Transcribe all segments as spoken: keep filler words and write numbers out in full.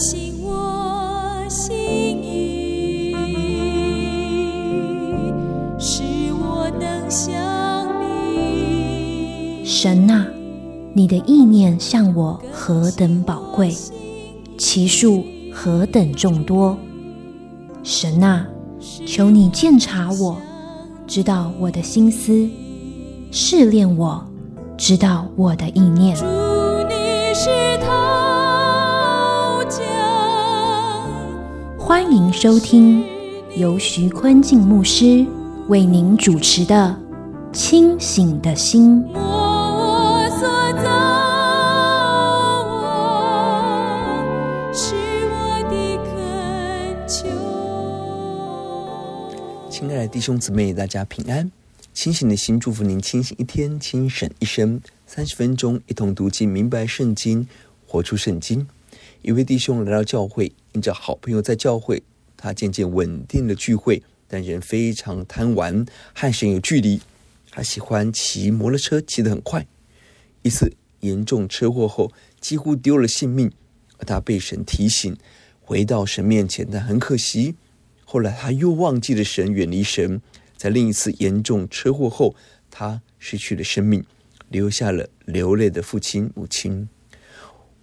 醒我心意，使我能想你。神啊，你的意念向我何等宝贵，其数何等众多。神啊，求你鉴察我，知道我的心思，试炼我，知道我的意念。主，你是陶匠。欢迎收听由徐坤静牧师为您主持的《清醒的心》。亲爱的弟兄姊妹，大家平安。清醒的心祝福您，清醒一天，清醒一生。三十分钟一同读经，明白圣经，活出圣经。一位弟兄来到教会，因着好朋友在教会，他渐渐稳定的聚会，但人非常贪玩，和神有距离。他喜欢骑摩托车，骑得很快。一次严重车祸后，几乎丢了性命，而他被神提醒，回到神面前，但很可惜。后来他又忘记了神，远离神，在另一次严重车祸后，他失去了生命，留下了流泪的父亲母亲。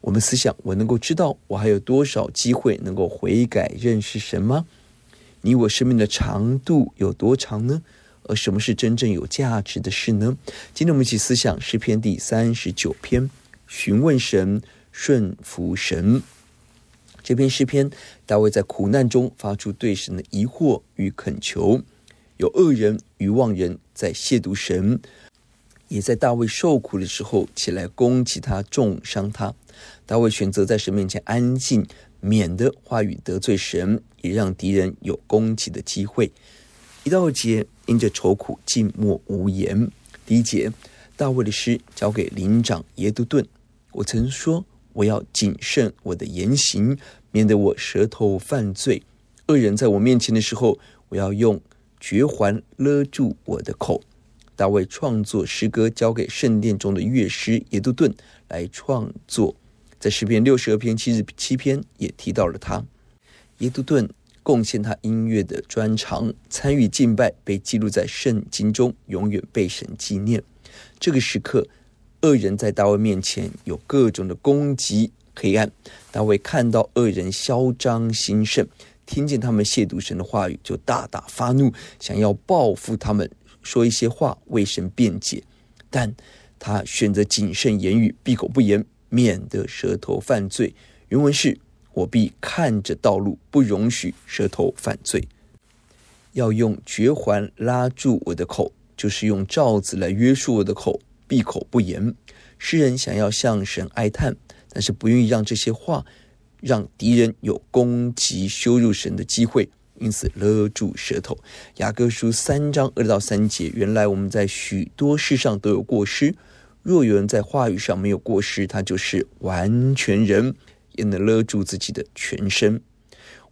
我们思想，我能够知道我还有多少机会能够悔改认识神吗？你我生命的长度有多长呢？而什么是真正有价值的事呢？今天我们一起思想诗篇第三十九篇，询问神，顺服神。这篇诗篇，大卫在苦难中发出对神的疑惑与恳求。有恶人、愚妄人在亵渎神，也在大卫受苦的时候起来攻击他、重伤他。大卫选择在神面前安静，免得话语得罪神，也让敌人有攻击的机会。一到二节，因着愁苦静默无言。第一节，大卫的诗交给伶长耶杜顿。我曾说，我要谨慎我的言行，免得我舌头犯罪。恶人在我面前的时候，我要用嚼环勒住我的口。大卫创作诗歌，交给圣殿中的乐师耶杜顿来创作。在诗篇六十二篇、七十七篇也提到了他。耶杜顿贡献他音乐的专长，参与敬拜被记录在圣经中，永远被神纪念。这个时刻，恶人在大卫面前有各种的攻击、黑暗。大卫看到恶人嚣张兴盛，听见他们亵渎神的话语，就大大发怒，想要报复他们，说一些话为神辩解。但他选择谨慎言语，闭口不言，免得舌头犯罪。原文是，我必看着道路，不容许舌头犯罪。要用嚼环拉住我的口，就是用罩子来约束我的口，闭口不言。诗人想要向神哀叹，但是不愿意让这些话让敌人有攻击羞辱神的机会，因此勒住舌头。雅各书三章二到三节，原来我们在许多事上都有过失，若有人在话语上没有过失，他就是完全人，也能勒住自己的全身。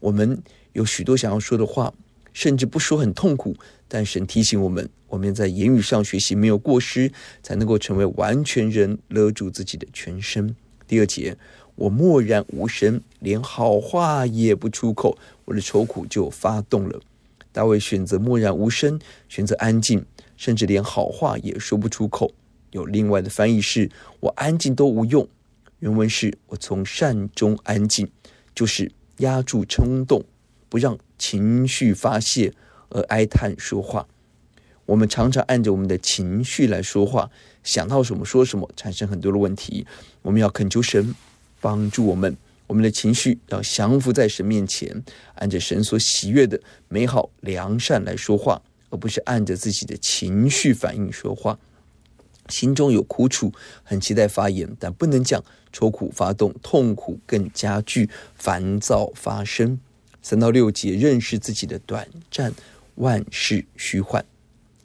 我们有许多想要说的话，甚至不说很痛苦，但神提醒我们，我们在言语上学习没有过失，才能够成为完全人，勒住自己的全身。第二节，我默然无声，连好话也不出口，我的愁苦就发动了。大卫选择默然无声，选择安静，甚至连好话也说不出口。有另外的翻译是，我安静都无用。原文是，我从善中安静，就是压住冲动，不让情绪发泄而哀叹说话。我们常常按着我们的情绪来说话，想到什么说什么，产生很多的问题。我们要恳求神帮助我们，我们的情绪要降服在神面前，按着神所喜悦的美好良善来说话，而不是按着自己的情绪反应说话。心中有苦楚，很期待发言，但不能讲，愁苦发动，痛苦更加剧，烦躁发生。三到六节，认识自己的短暂，万事虚幻。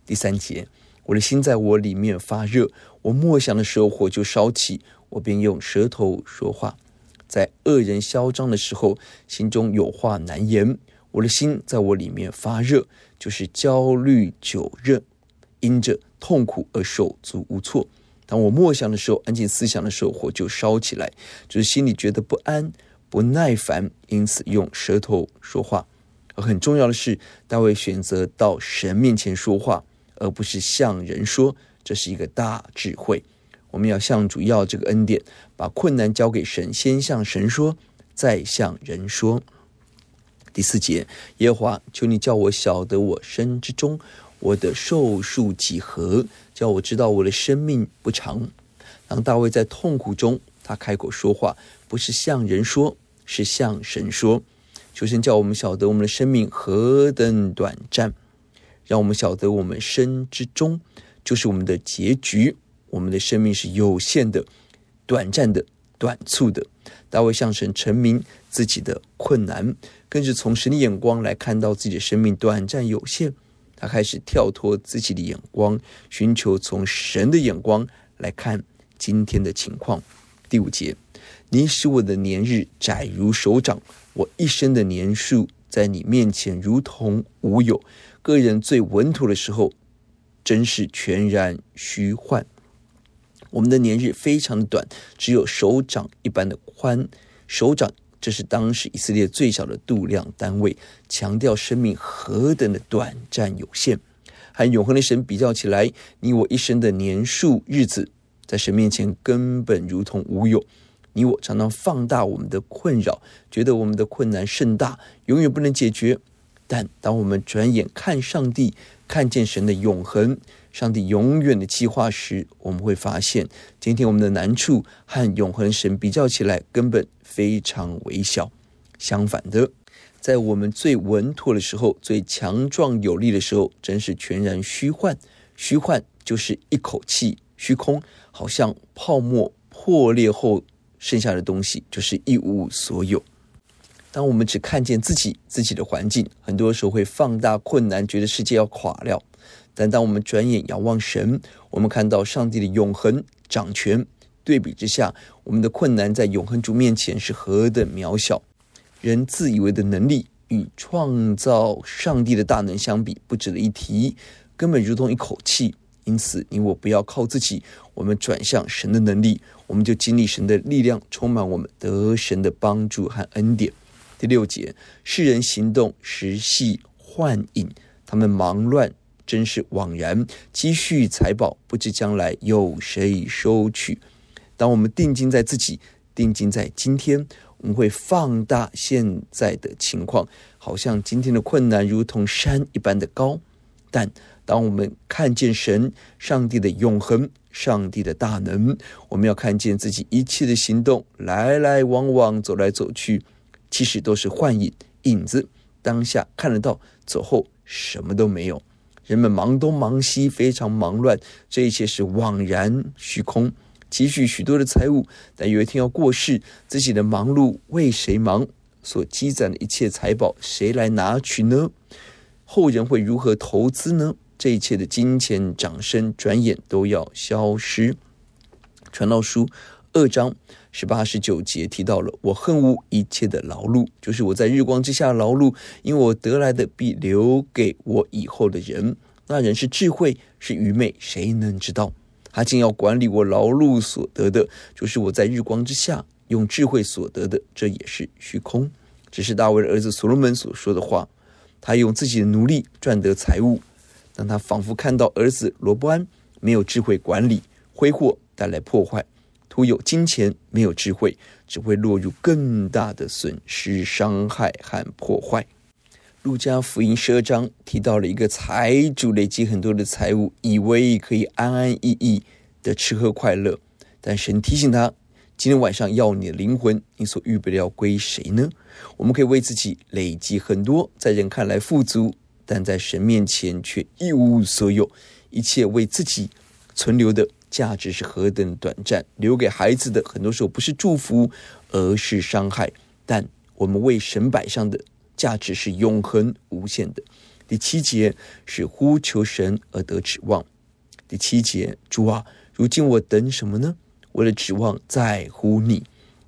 第三节，我的心在我里面发热，我默想的时候火就烧起，我便用舌头说话。在恶人嚣张的时候，心中有话难言。我的心在我里面发热，就是焦虑久热，因着痛苦而手足无措。当我默想的时候，安静思想的时候，火就烧起来，就是心里觉得不安、不耐烦，因此用舌头说话。而很重要的是，大卫选择到神面前说话，而不是向人说，这是一个大智慧。我们要向主要这个恩典，把困难交给神，先向神说，再向人说。第四节，耶和华，求你叫我晓得我身之中，我的寿数几何，叫我知道我的生命不长。当大卫在痛苦中，他开口说话，不是向人说，是向神说。求神叫我们晓得我们的生命何等短暂，让我们晓得我们生之中，就是我们的结局，我们的生命是有限的、短暂的、短促的。大卫向神陈明自己的困难，更是从神的眼光来看到自己的生命短暂有限。他开始跳脱自己的眼光，寻求从神的眼光来看今天的情况。第五节，你使我的年日窄如手掌，我一生的年数在你面前如同无有，个人最稳妥的时候，真是全然虚幻。我们的年日非常短，只有手掌一般的宽。手掌，这是当时以色列最小的度量单位，强调生命何等的短暂有限。和永恒的神比较起来，你我一生的年数日子，在神面前根本如同无有。你我常常放大我们的困扰，觉得我们的困难甚大，永远不能解决。但当我们转眼看上帝，看见神的永恒，上帝永远的计划时，我们会发现今天我们的难处和永恒神比较起来根本非常微小。相反的，在我们最稳妥的时候，最强壮有力的时候，真是全然虚幻。虚幻就是一口气虚空，好像泡沫破裂后剩下的东西就是一无所有。当我们只看见自己自己的环境，很多时候会放大困难，觉得世界要垮了。但当我们转眼仰望神，我们看到上帝的永恒掌权，对比之下，我们的困难在永恒主面前是何等渺小。人自以为的能力与创造上帝的大能相比，不值得一提，根本如同一口气。因此你我不要靠自己，我们转向神的能力，我们就经历神的力量充满我们，得神的帮助和恩典。第六节，世人行动时系幻影，他们忙乱真是枉然，积蓄财宝，不知将来有谁收取。当我们定睛在自己，定睛在今天，我们会放大现在的情况，好像今天的困难如同山一般的高。但当我们看见神，上帝的永恒，上帝的大能，我们要看见自己一切的行动，来来往往，走来走去，其实都是幻影影子，当下看得到，走后什么都没有。人们忙东忙西，非常忙乱，这一切是枉然虚空。积蓄许多的财物，但有一天要过世，自己的忙碌为谁忙？所积攒的一切财宝，谁来拿取呢？后人会如何投资呢？这一切的金钱掌声，转眼都要消失。传道书二章十八十九节提到了，我恨恶一切的劳碌，就是我在日光之下劳碌，因为我得来的必留给我以后的人。那人是智慧是愚昧，谁能知道？他竟要管理我劳碌所得的，就是我在日光之下用智慧所得的，这也是虚空。这是大卫的儿子所罗门所说的话，他用自己的努力赚得财物，但他仿佛看到儿子罗波安没有智慧管理，挥霍带来破坏，徒有金钱没有智慧，只会落入更大的损失、伤害和破坏。路加福音十二章提到了一个财主累积很多的财物，以为可以安安逸逸的吃喝快乐，但神提醒他，今天晚上要你的灵魂，你所预备的要归谁呢？我们可以为自己累积很多，在人看来富足，但在神面前却一无所有。一切为自己存留的价值是何等短暂，留给孩子的很多时候不是祝福，而是伤害。但我们为神摆上的价值是永恒无限的。第七节，是呼求神而得指望。第七节，主啊，如今我等什么呢？我的指望在乎你。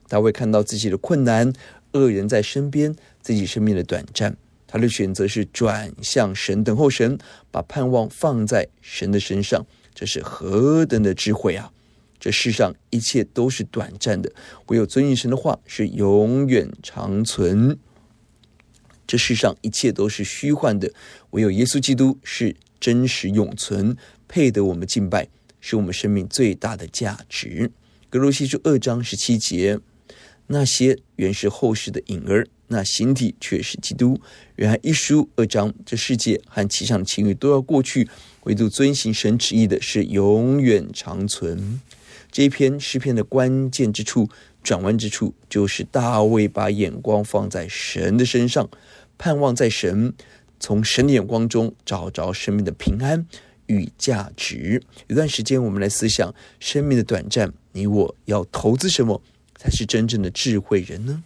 大卫看到自己的困难，恶人在身边，自己生命的短暂，他的选择是转向神，等候神，把盼望放在神的身上。这是何等的智慧啊！这世上一切都是短暂的，唯有遵行神的话是永远长存。这世上一切都是虚幻的，唯有耶稣基督是真实永存，配得我们敬拜，是我们生命最大的价值。歌罗西书二章十七节，那些原是后世的影儿，那形体却是基督。约翰一书二章，这世界和其上的情欲都要过去，唯独遵行神旨意的是永远长存。这一篇诗篇的关键之处、转弯之处，就是大卫把眼光放在神的身上，盼望在神，从神的眼光中找着生命的平安与价值。有段时间我们来思想生命的短暂，你我要投资什么才是真正的智慧人呢？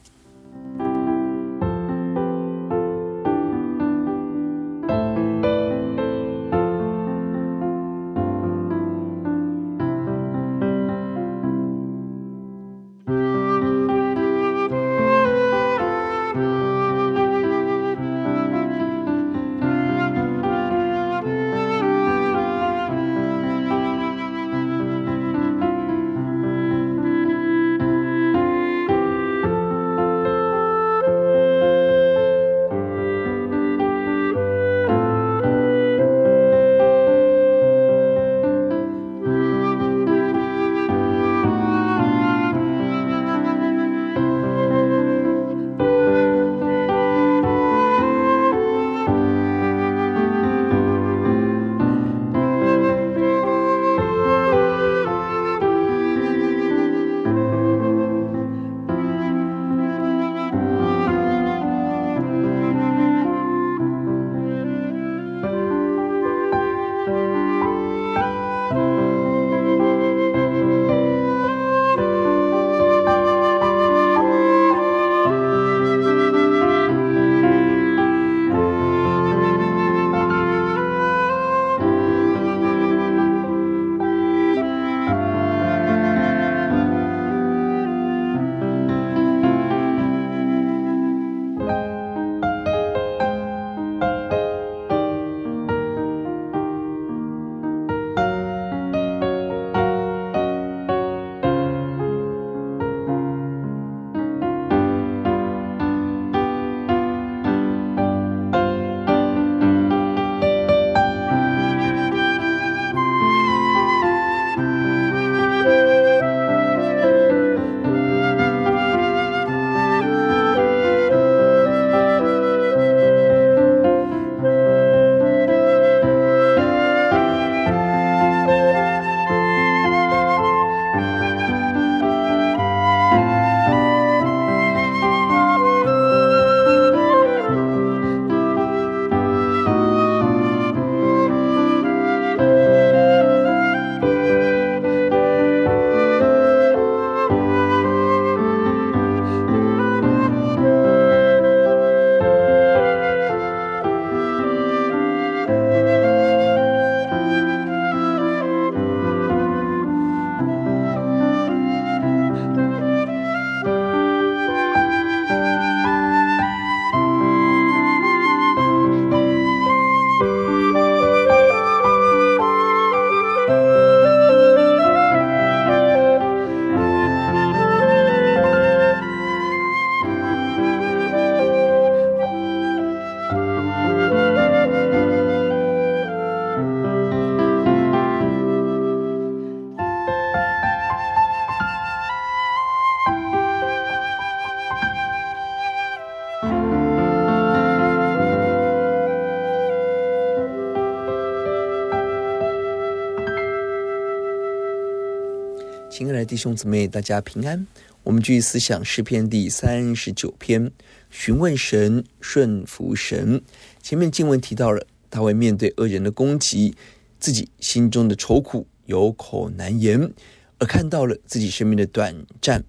亲爱的弟兄姊妹，大家平安。我们继续思想诗篇第三十九篇，询问神，顺服神。前面经文提到了大卫面对恶人的攻击，自己心中的愁苦有口难言，而看到了自己生命的短暂，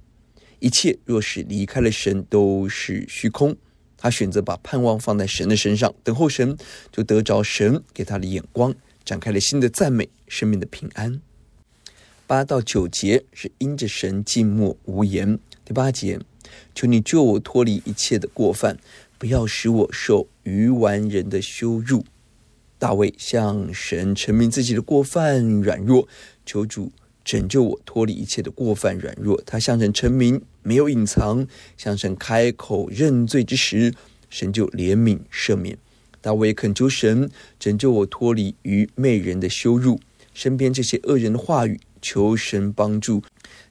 一切若是离开了神都是虚空。他选择把盼望放在神的身上，等候神，就得着神给他的眼光，展开了新的赞美，生命的平安。八到九节是因着神静默无言。第八节，求你救我脱离一切的过犯，不要使我受愚顽人的羞辱。大卫向神陈明自己的过犯软弱，求主拯救我脱离一切的过犯软弱。他向神陈明，没有隐藏，向神开口认罪之时，神就怜悯赦免。大卫恳求神拯救我脱离愚昧人的羞辱，身边这些恶人的话语，求神帮助。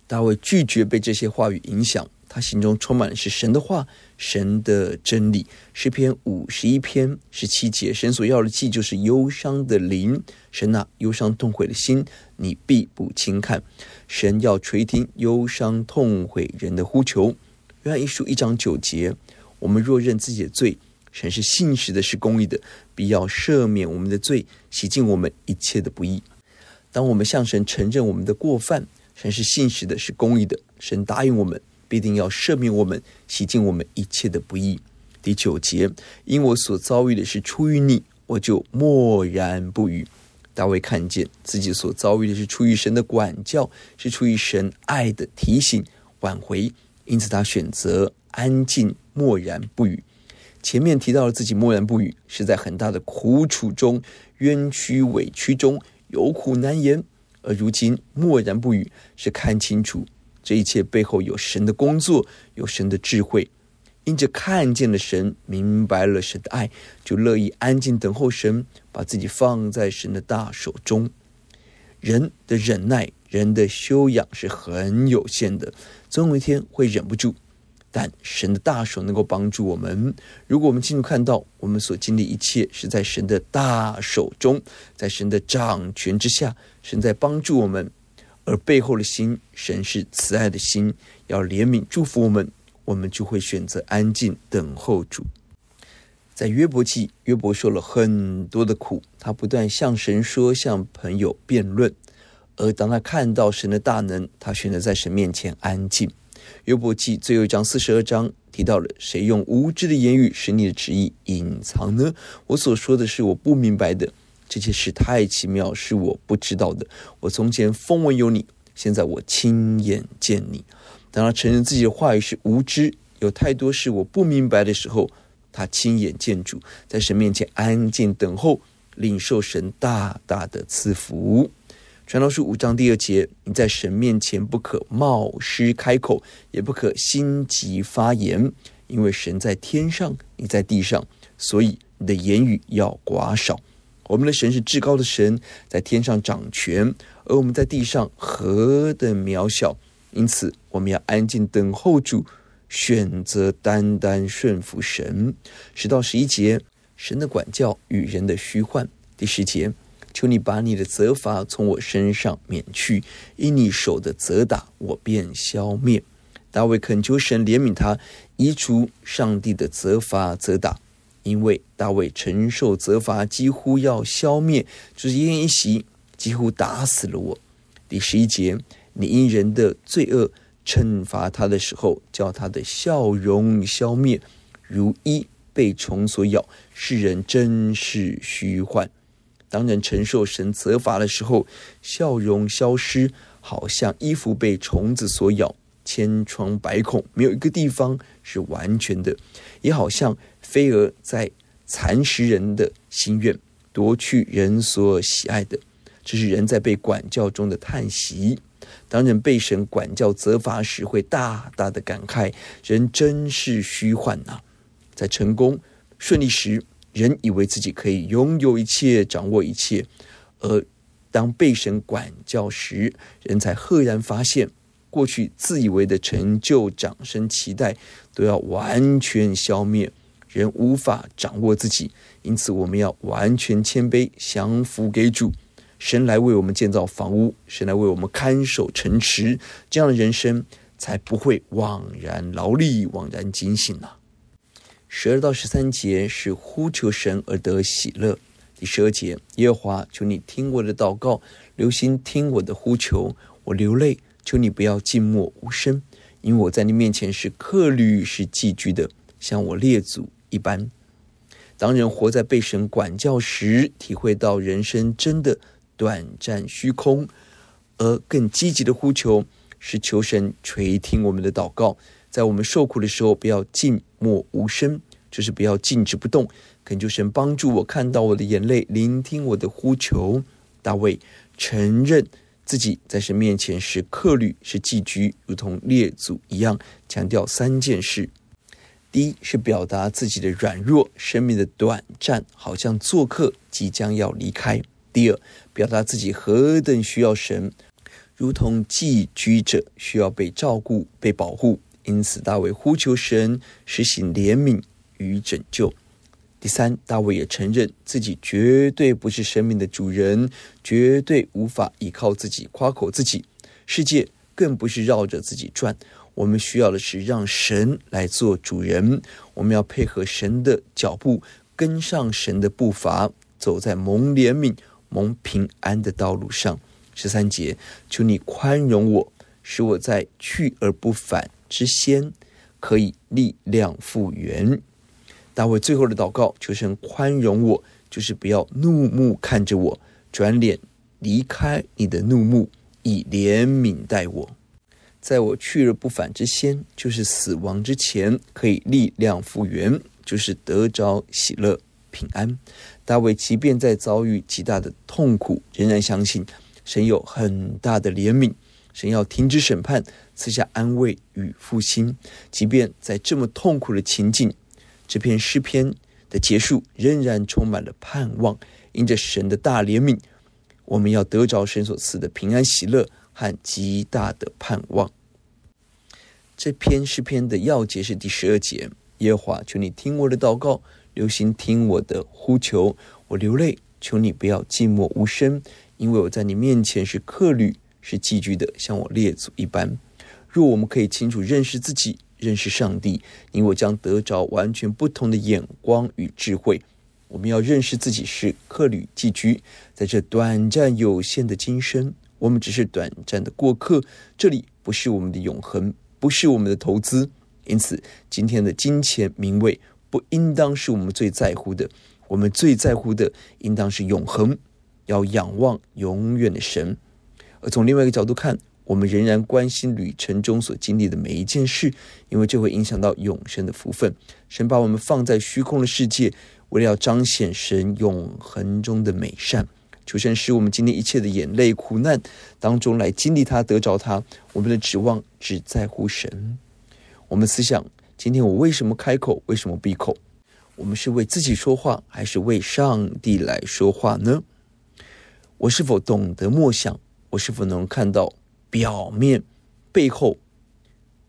大卫拒绝被这些话语影响，他心中充满的是神的话，神的真理。诗篇五十一篇十七节，神所要的祭就是忧伤的灵。神啊，忧伤痛悔的心，你必不轻看。神要垂听忧伤痛悔人的呼求。约翰一书一章九节，我们若认自己的罪，神是信实的，是公义的，必要赦免我们的罪，洗净我们一切的不义。当我们向神承认我们的过犯，神是信实的，是公义的，神答应我们必定要赦免我们，洗净我们一切的不义。第九节，因我所遭遇的是出于你，我就默然不语。大卫看见自己所遭遇的是出于神的管教，是出于神爱的提醒挽回，因此他选择安静默然不语。前面提到了自己默然不语是在很大的苦楚中，冤屈委屈中，有苦难言，而如今默然不语是看清楚这一切背后有神的工作，有神的智慧。因着看见了神，明白了神的爱，就乐意安静等候神，把自己放在神的大手中。人的忍耐，人的修养是很有限的，总有一天会忍不住，但神的大手能够帮助我们。如果我们清楚看到我们所经历一切是在神的大手中，在神的掌权之下，神在帮助我们。而背后的心，神是慈爱的心，要怜悯祝福我们，我们就会选择安静等候主。在约伯记，约伯受了很多的苦，他不断向神说，向朋友辩论，而当他看到神的大能，他选择在神面前安静。约伯记最后一章四十二章提到了，谁用无知的言语使你的旨意隐藏呢？我所说的是我不明白的，这些事太奇妙，是我不知道的。我从前风闻有你，现在我亲眼见你。当他承认自己的话语是无知，有太多事我不明白的时候，他亲眼见主，在神面前安静等候，领受神大大的赐福。传道书五章第二节，你在神面前不可冒失开口，也不可心急发言，因为神在天上，你在地上，所以你的言语要寡少。我们的神是至高的神，在天上掌权，而我们在地上何等渺小，因此我们要安静等候主，选择单单顺服神。十到十一节，神的管教与人的虚幻。第十节，求你把你的责罚从我身上免去，因你手的责打我便消灭。大卫恳求神怜悯他，移除上帝的责罚责打，因为大卫承受责罚几乎要消灭，就是奄奄一息，几乎打死了我。第十一节，你因人的罪恶惩罚他的时候，叫他的笑容消灭，如衣被虫所咬，世人真是虚幻。当人承受神责罚的时候，笑容消失，好像衣服被虫子所咬，千疮百孔，没有一个地方是完全的，也好像飞蛾在蚕食人的心愿，夺去人所喜爱的。这是人在被管教中的叹息。当人被神管教责罚时，会大大的感慨，人真是虚幻啊！在成功顺利时，人以为自己可以拥有一切，掌握一切，而当被神管教时，人才赫然发现，过去自以为的成就、掌声、期待都要完全消灭，人无法掌握自己。因此我们要完全谦卑，降服给主，神来为我们建造房屋，神来为我们看守城池，这样的人生才不会枉然劳力，枉然警醒啊。十二到十三节是呼求神而得喜乐。第十二节，耶和华，求你听我的祷告，留心听我的呼求，我流泪，求你不要静默无声，因为我在你面前是客旅，是寄居的，像我列祖一般。当人活在被神管教时，体会到人生真的短暂虚空，而更积极的呼求是求神垂听我们的祷告。在我们受苦的时候，不要静默无声，就是不要静止不动，恳求神帮助我看到我的眼泪，聆听我的呼求。大卫承认自己在神面前是客旅，是寄居，如同列祖一样，强调三件事。第一是表达自己的软弱，生命的短暂，好像做客，即将要离开。第二，表达自己何等需要神，如同寄居者需要被照顾、被保护，因此大卫呼求神施行怜悯与拯救。第三，大卫也承认自己绝对不是生命的主人，绝对无法依靠自己夸口自己，世界更不是绕着自己转，我们需要的是让神来做主人，我们要配合神的脚步，跟上神的步伐，走在蒙怜悯、蒙平安的道路上。十三节，求你宽容我，使我在去而不返之先，可以力量复原。大卫最后的祷告，求神宽容我，就是不要怒目看着我，转脸离开你的怒目，以怜悯待我。在我去而不返之先，就是死亡之前，可以力量复原，就是得着喜乐平安。大卫即便在遭遇极大的痛苦，仍然相信神有很大的怜悯，神要停止审判，赐下安慰与复兴。即便在这么痛苦的情境，这篇诗篇的结束仍然充满了盼望，因着神的大怜悯，我们要得着神所赐的平安喜乐和极大的盼望。这篇诗篇的要节是第十二节，耶和华，求你听我的祷告，留心听我的呼求，我流泪，求你不要寂寞无声，因为我在你面前是客旅，是寄居的，像我列祖一般。若我们可以清楚认识自己，认识上帝，你我将得着完全不同的眼光与智慧。我们要认识自己是客旅寄居，在这短暂有限的今生，我们只是短暂的过客，这里不是我们的永恒，不是我们的投资。因此今天的金钱名位不应当是我们最在乎的，我们最在乎的应当是永恒，要仰望永远的神。而从另外一个角度看，我们仍然关心旅程中所经历的每一件事，因为这会影响到永生的福分。神把我们放在虚空的世界，为了要彰显神永恒中的美善。求神使我们经历一切的眼泪苦难当中来经历他，得着他。我们的指望只在乎神。我们思想，今天我为什么开口，为什么闭口？我们是为自己说话，还是为上帝来说话呢？我是否懂得默想？我是否能看到表面背后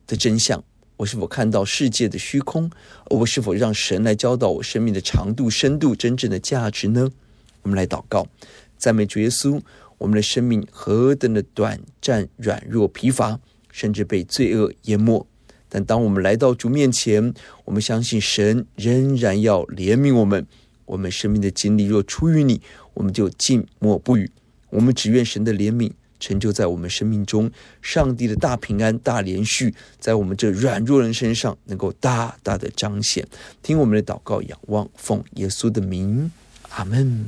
的真相？我是否看到世界的虚空？我是否让神来教导我生命的长度、深度、真正的价值呢？我们来祷告，赞美主耶稣。我们的生命何等的短暂、软弱、疲乏，甚至被罪恶淹没。但当我们来到主面前，我们相信神仍然要怜悯我们。我们生命的经历若出于你，我们就静默不语。我们只愿神的怜悯成就在我们生命中，上帝的大平安、大连续在我们这软弱人身上能够大大的彰显。听我们的祷告，仰望奉耶稣的名，阿们。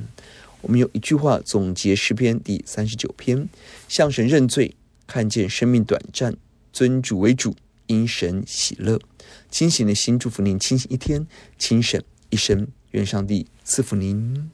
我们用一句话总结诗篇第三十九篇，向神认罪，看见生命短暂，尊主为主，因神喜乐。清醒的心祝福您清醒一天，清醒一生，愿上帝赐福您。